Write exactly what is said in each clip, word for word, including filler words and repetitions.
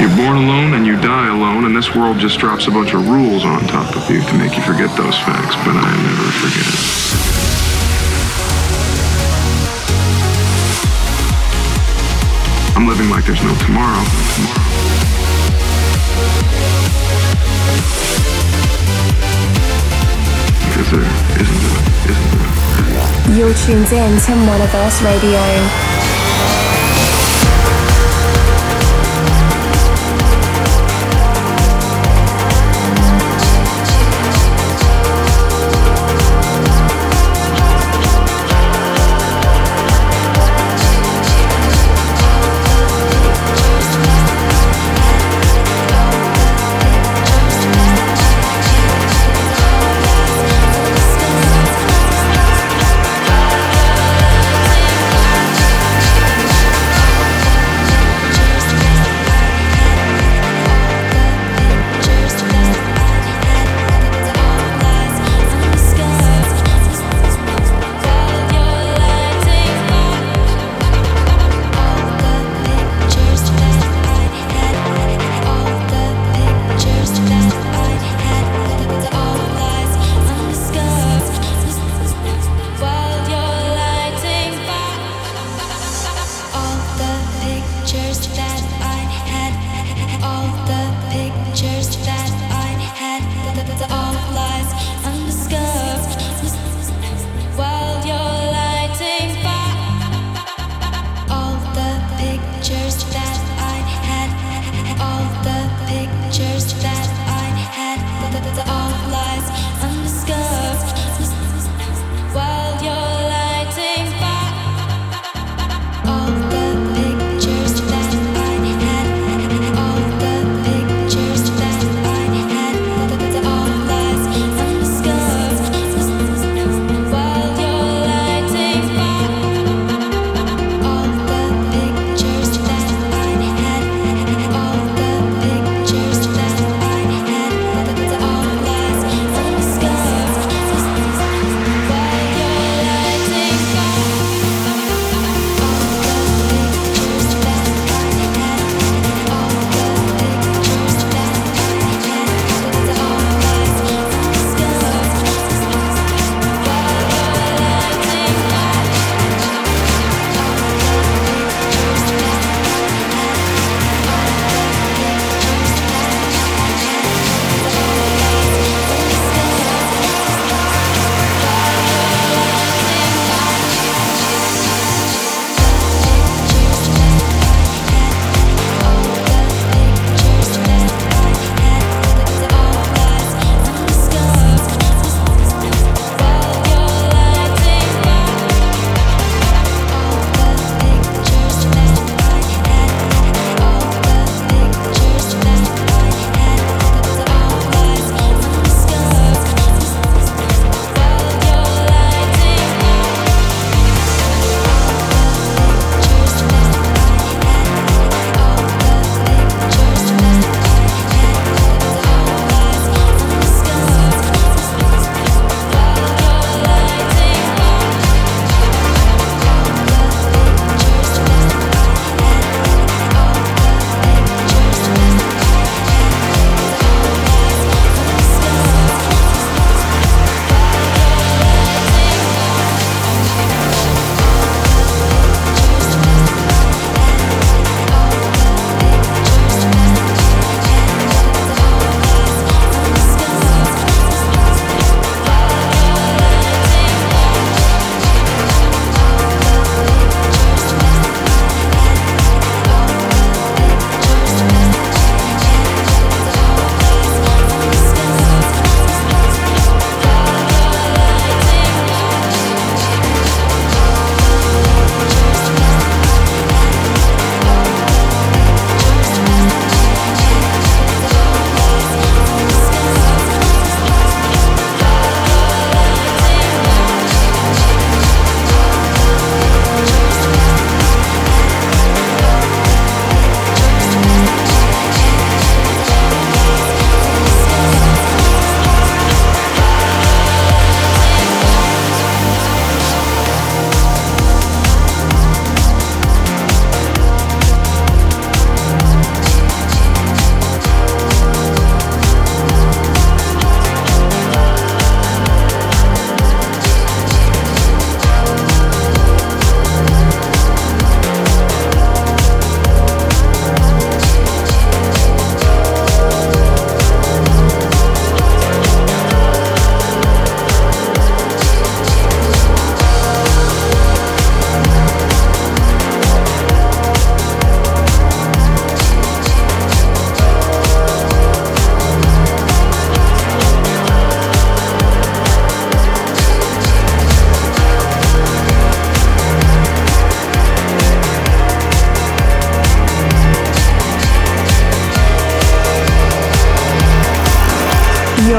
You're born alone and you die alone, and this world just drops a bunch of rules on top of you to make you forget those facts, but I never forget. I'm living like there's no tomorrow. Because there isn't there, isn't there. You're tuned in to Moniverse Radio.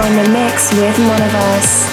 you're in the mix with Moniverse.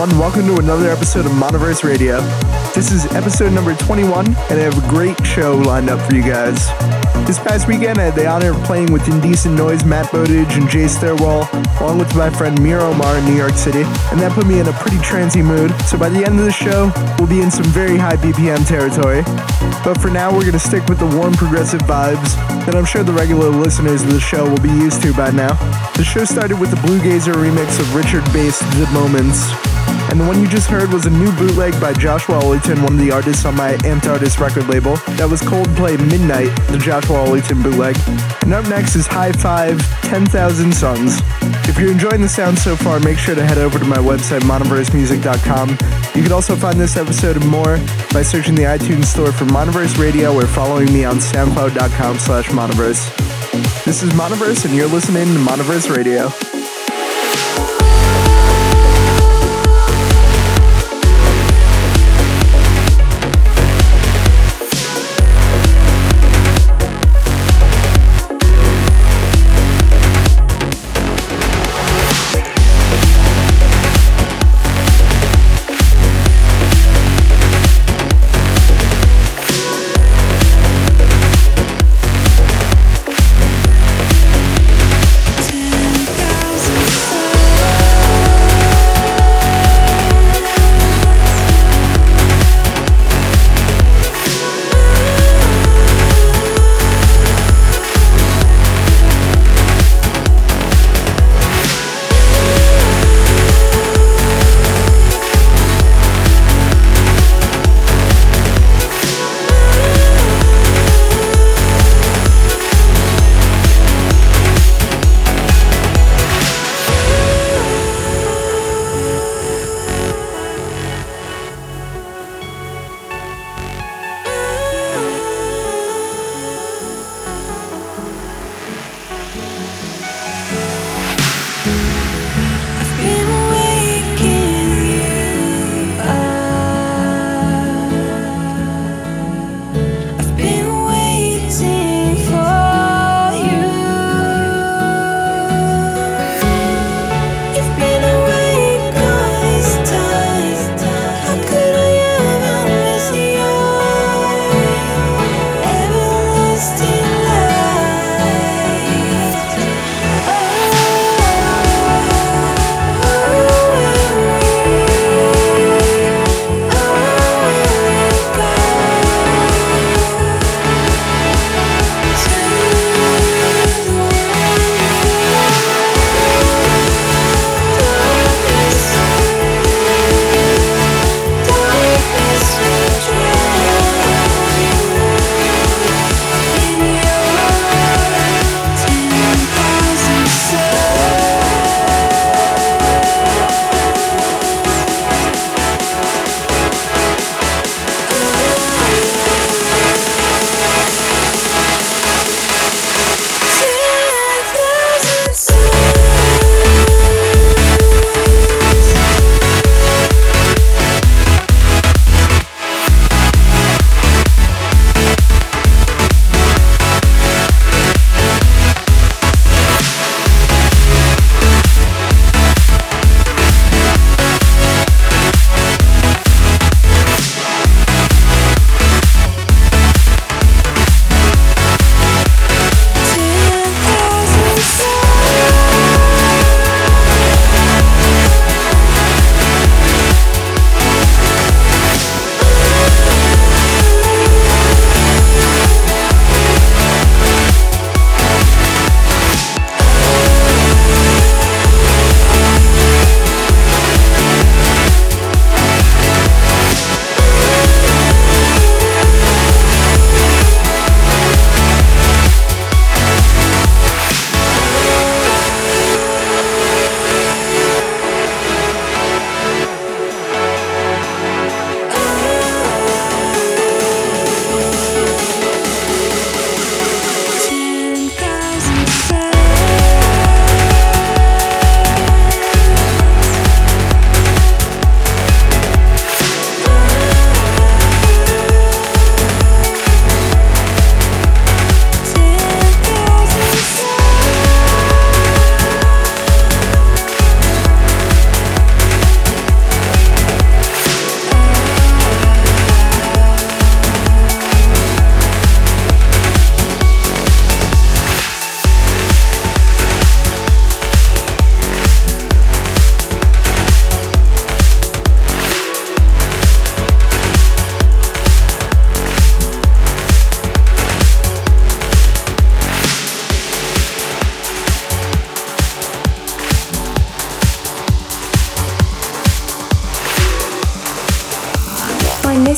everyone. Welcome to another episode of Moniverse Radio. This is episode number twenty-one, and I have a great show lined up for you guys. This past weekend, I had the honor of playing with Indecent Noise, Matt Botage, and Jay Stairwall, along with my friend Miro Omar in New York City, and that put me in a pretty trancy mood, so by the end of the show, we'll be in some very high B P M territory. But for now, we're going to stick with the warm, progressive vibes that I'm sure the regular listeners of the show will be used to by now. The show started with the Bluegazer remix of Richard Bass, The Moments. And the one you just heard was a new bootleg by Joshua Ollerton, one of the artists on my Amped Artist record label. That was Coldplay Midnight, the Joshua Ollerton bootleg. And up next is High Five, ten thousand Suns. If you're enjoying the sound so far, make sure to head over to my website, moniverse music dot com. You can also find this episode and more by searching the iTunes store for Moniverse Radio or following me on soundcloud.com slash Moniverse. This is Moniverse, and you're listening to Moniverse Radio.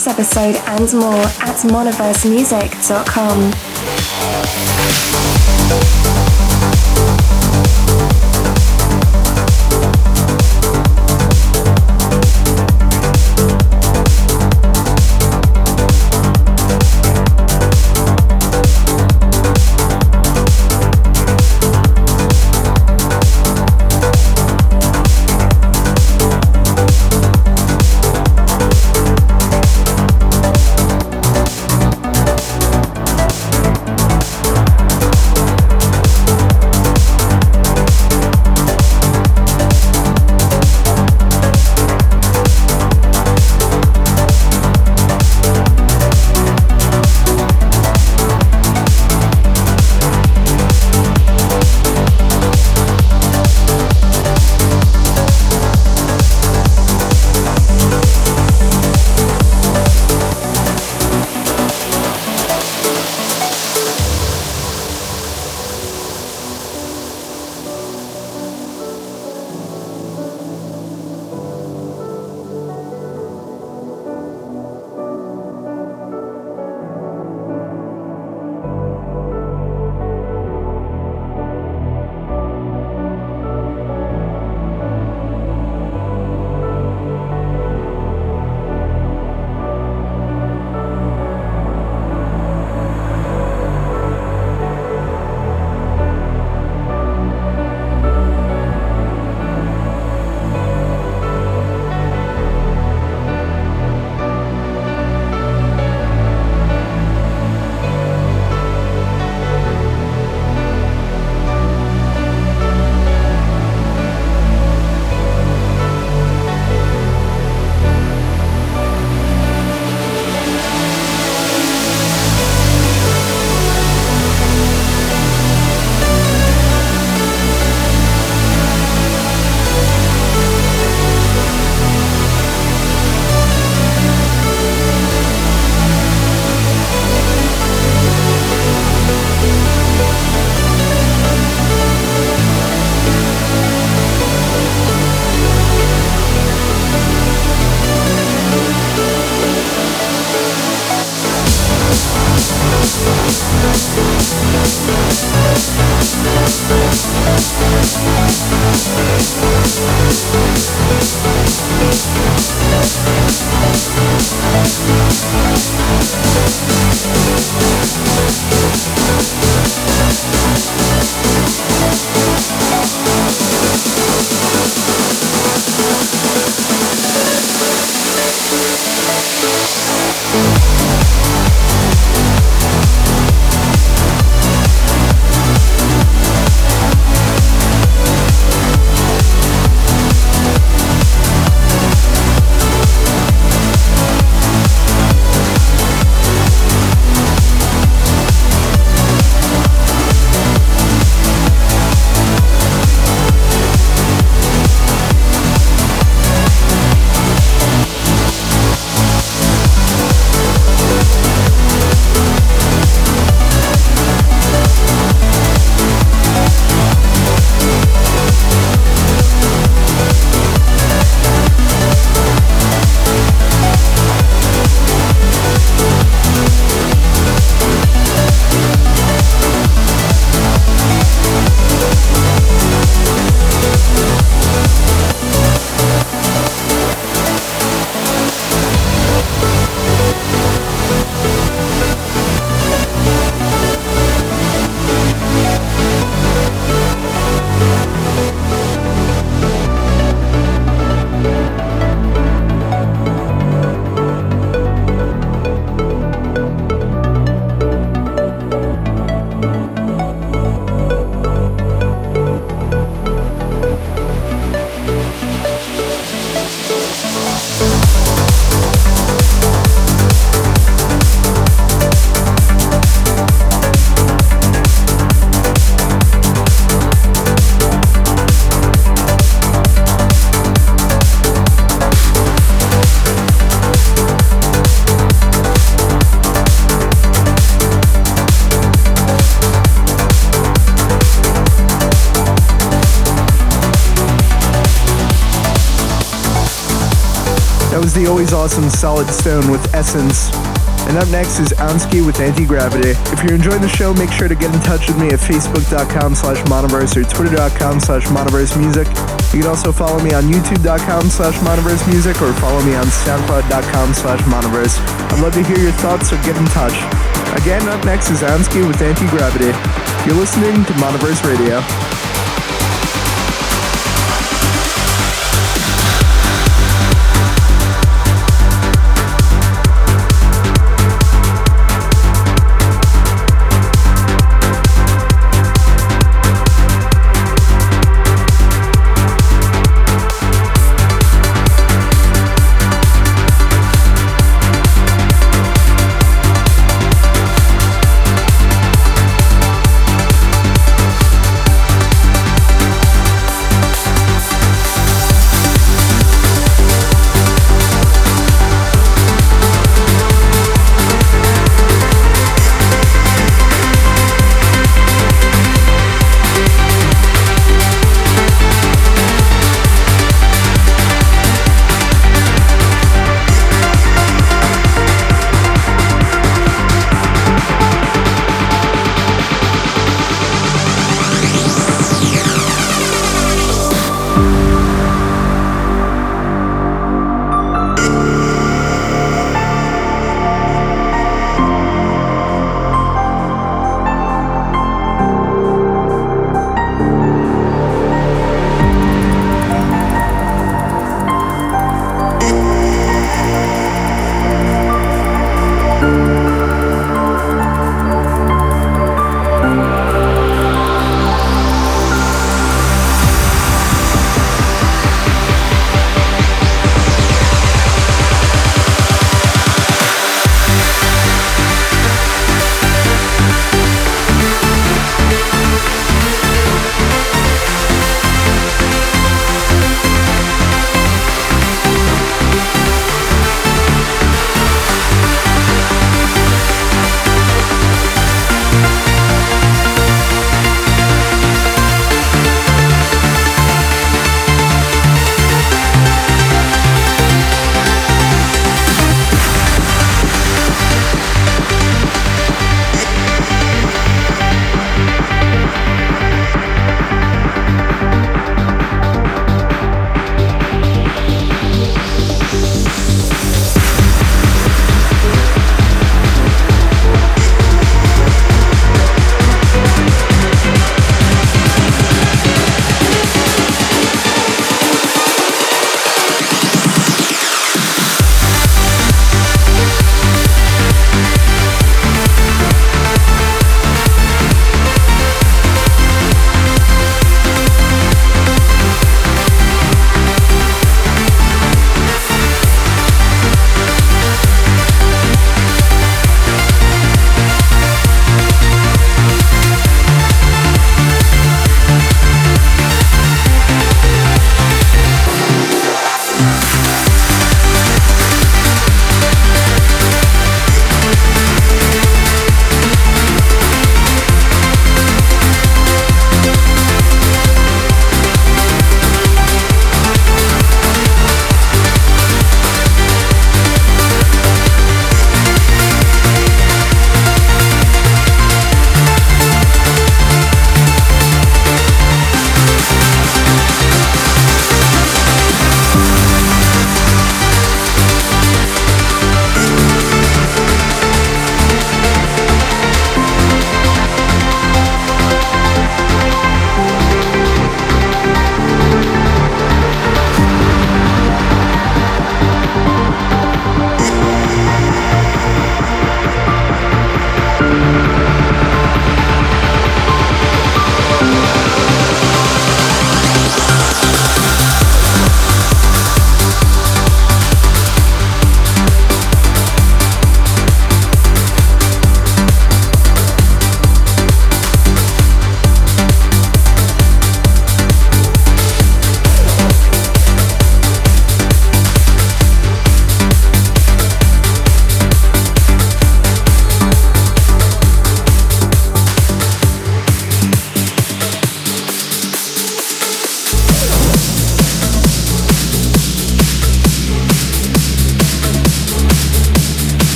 this episode and more at moniverse music dot com. is the always awesome Solid Stone with Essence. And up next is Onsky with Anti-Gravity. If you're enjoying the show, make sure to get in touch with me at facebook.com slash Moniverse or twitter.com slash Moniverse Music. You can also follow me on youtube.com slash Moniverse Music or follow me on soundcloud.com slash Moniverse. I'd love to hear your thoughts, so get in touch. Again, up next is Onsky with Anti-Gravity. You're listening to Moniverse Radio.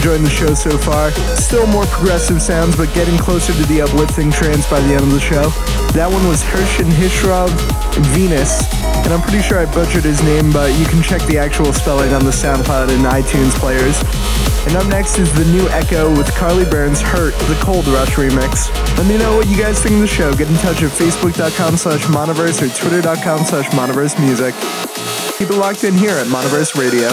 Enjoying the show so far. Still more progressive sounds, but getting closer to the uplifting trance by the end of the show. That one was Hershon Hishrug and Venus, and I'm pretty sure I butchered his name, but you can check the actual spelling on the SoundCloud and iTunes players. And up next is the new Echo with Carly Burns' Hurt, the Cold Rush remix. Let me know what you guys think of the show. Get in touch at facebook.com slash Moniverse or twitter.com slash Moniverse Music. Keep it locked in here at Moniverse Radio.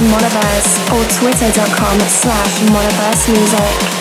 Moniverse or twitter.com slash Moniverse Music.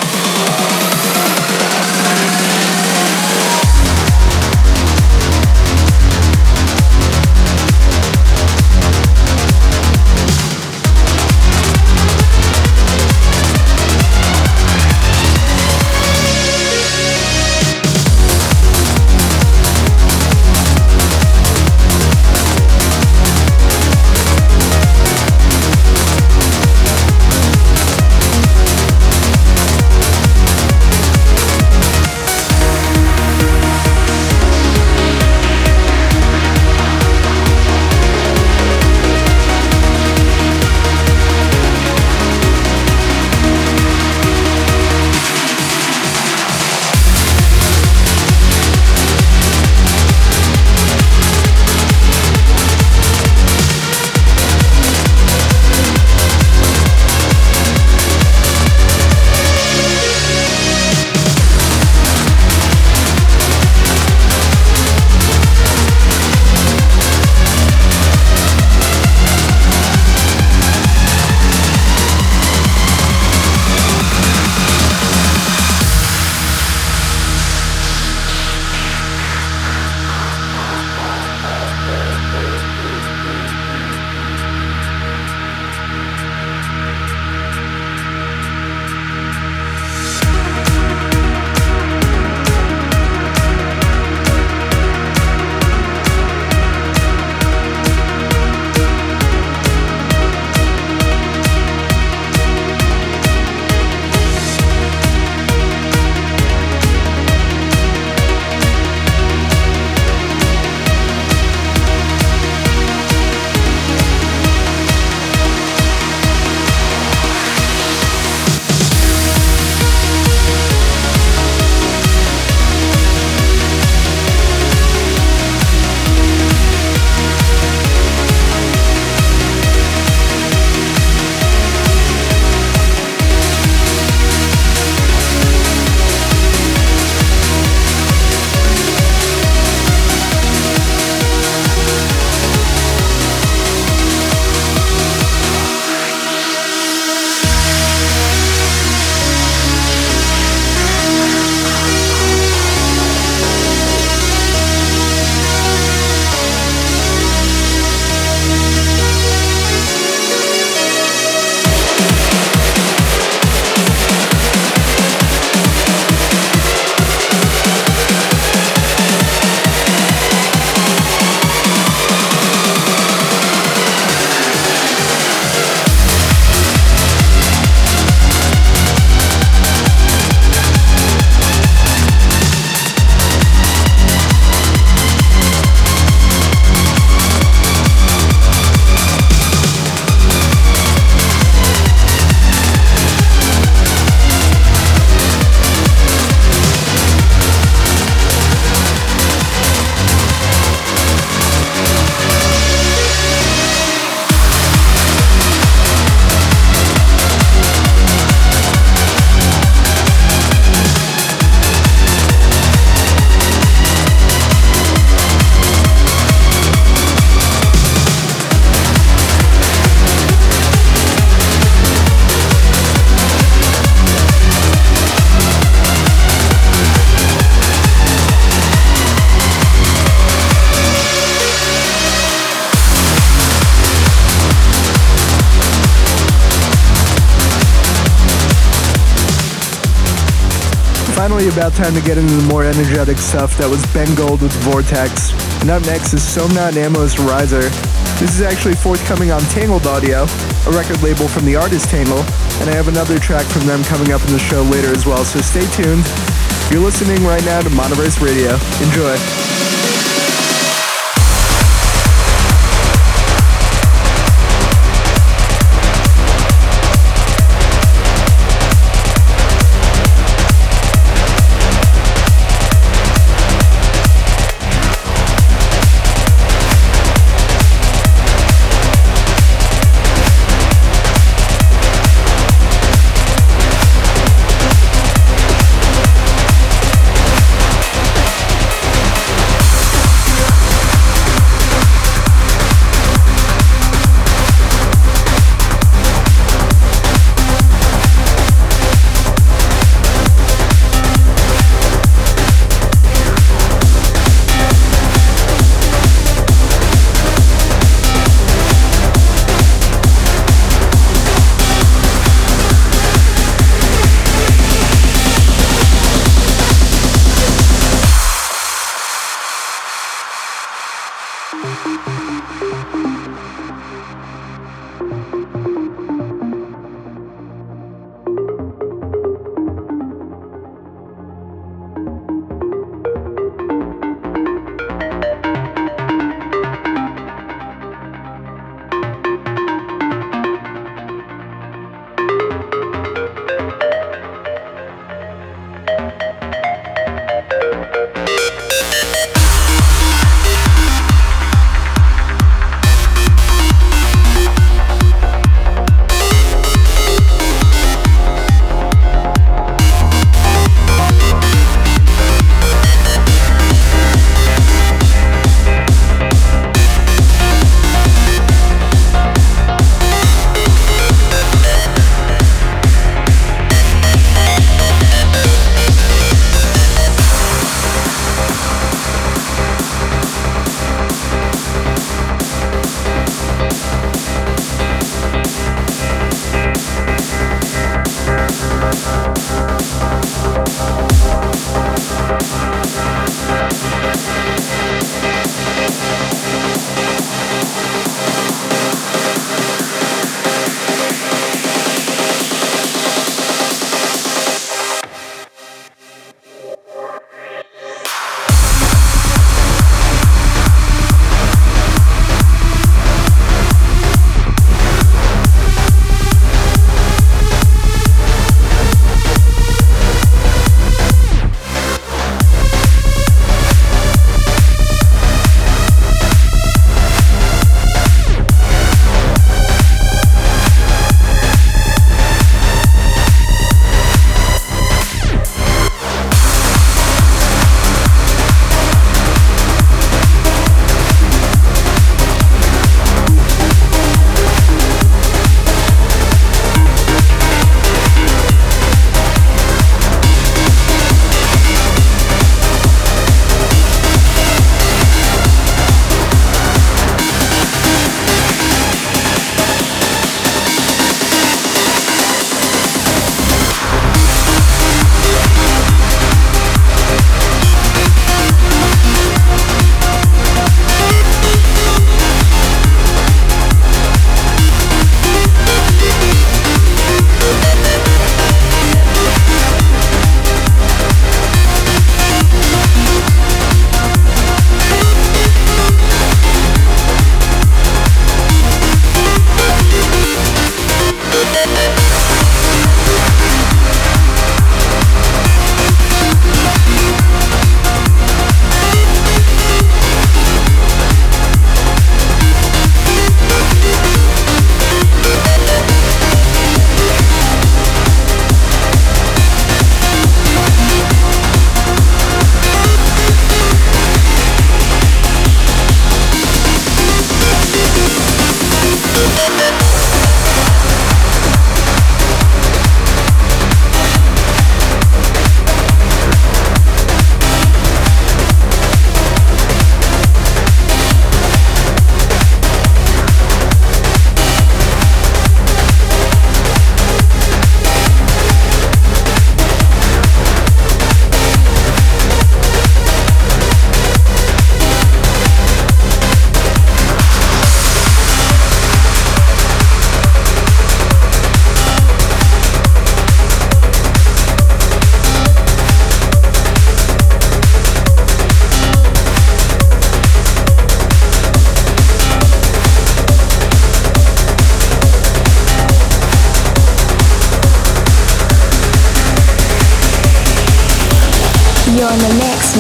finally about time to get into the more energetic stuff. That was Ben Gold with Vortex. And up next is Somnod Amos Riser. This is actually forthcoming on Tangled Audio, a record label from the artist Tangle, and I have another track from them coming up in the show later as well, so stay tuned. You're listening right now to Moniverse Radio. Enjoy.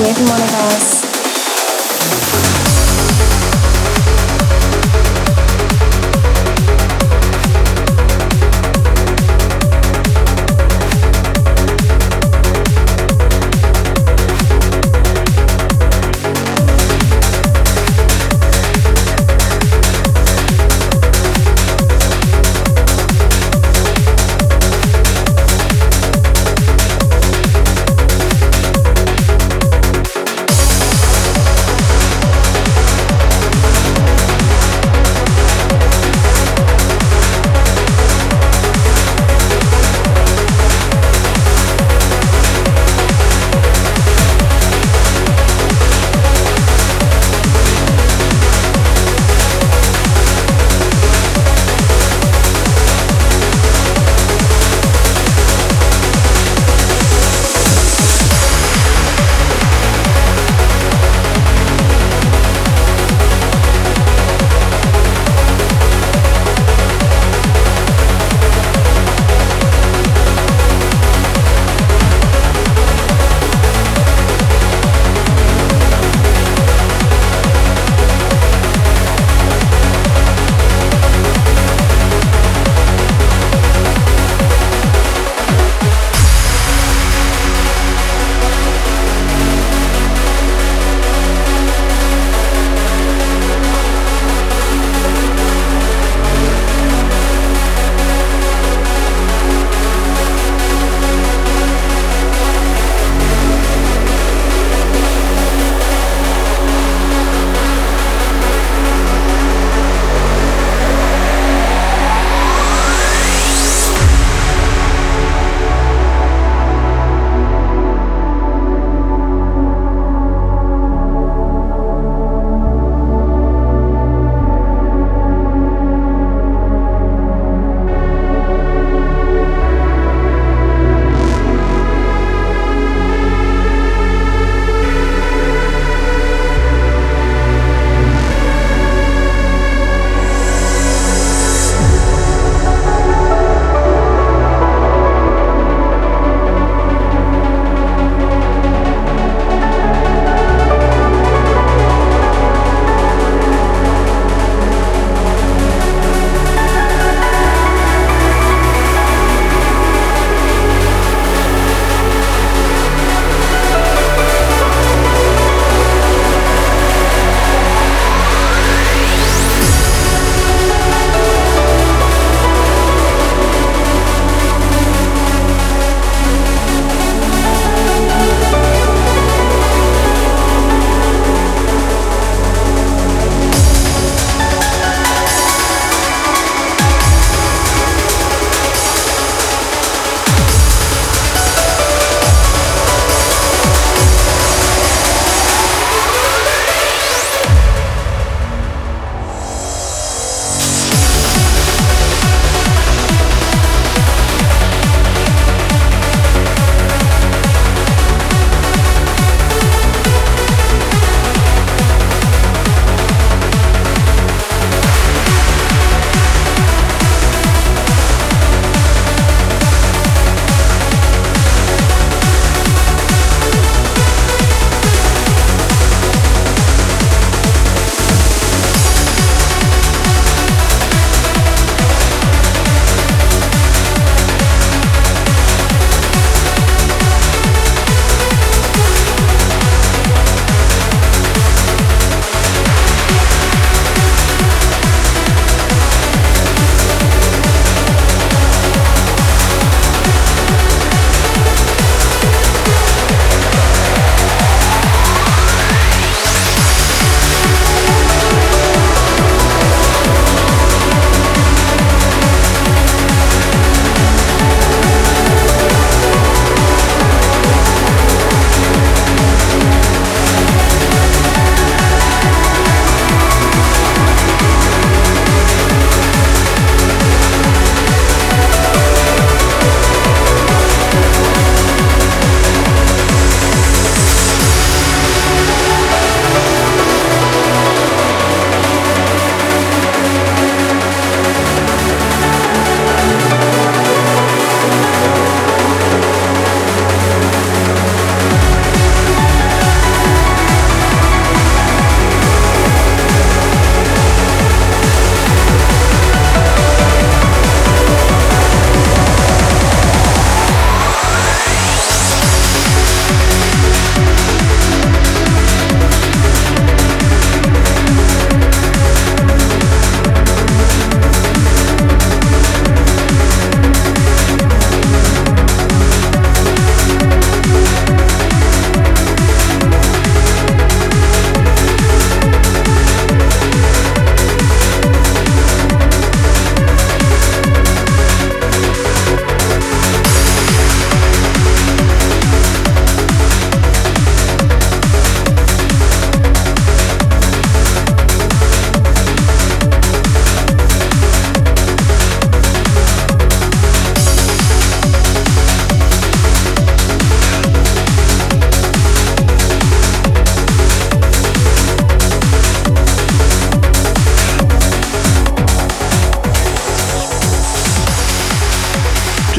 with Moniverse.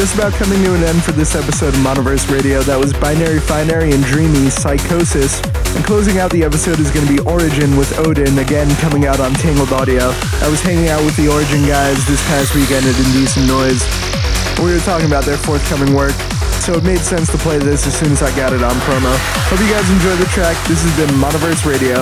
Just about coming to an end for this episode of Moniverse Radio. That was Binary, Finary, and Dreamy Psychosis. And closing out the episode is going to be Origin with Odin, again coming out on Tangled Audio. I was hanging out with the Origin guys this past weekend at Indecent Noise. We were talking about their forthcoming work, so it made sense to play this as soon as I got it on promo. Hope you guys enjoy the track. This has been Moniverse Radio.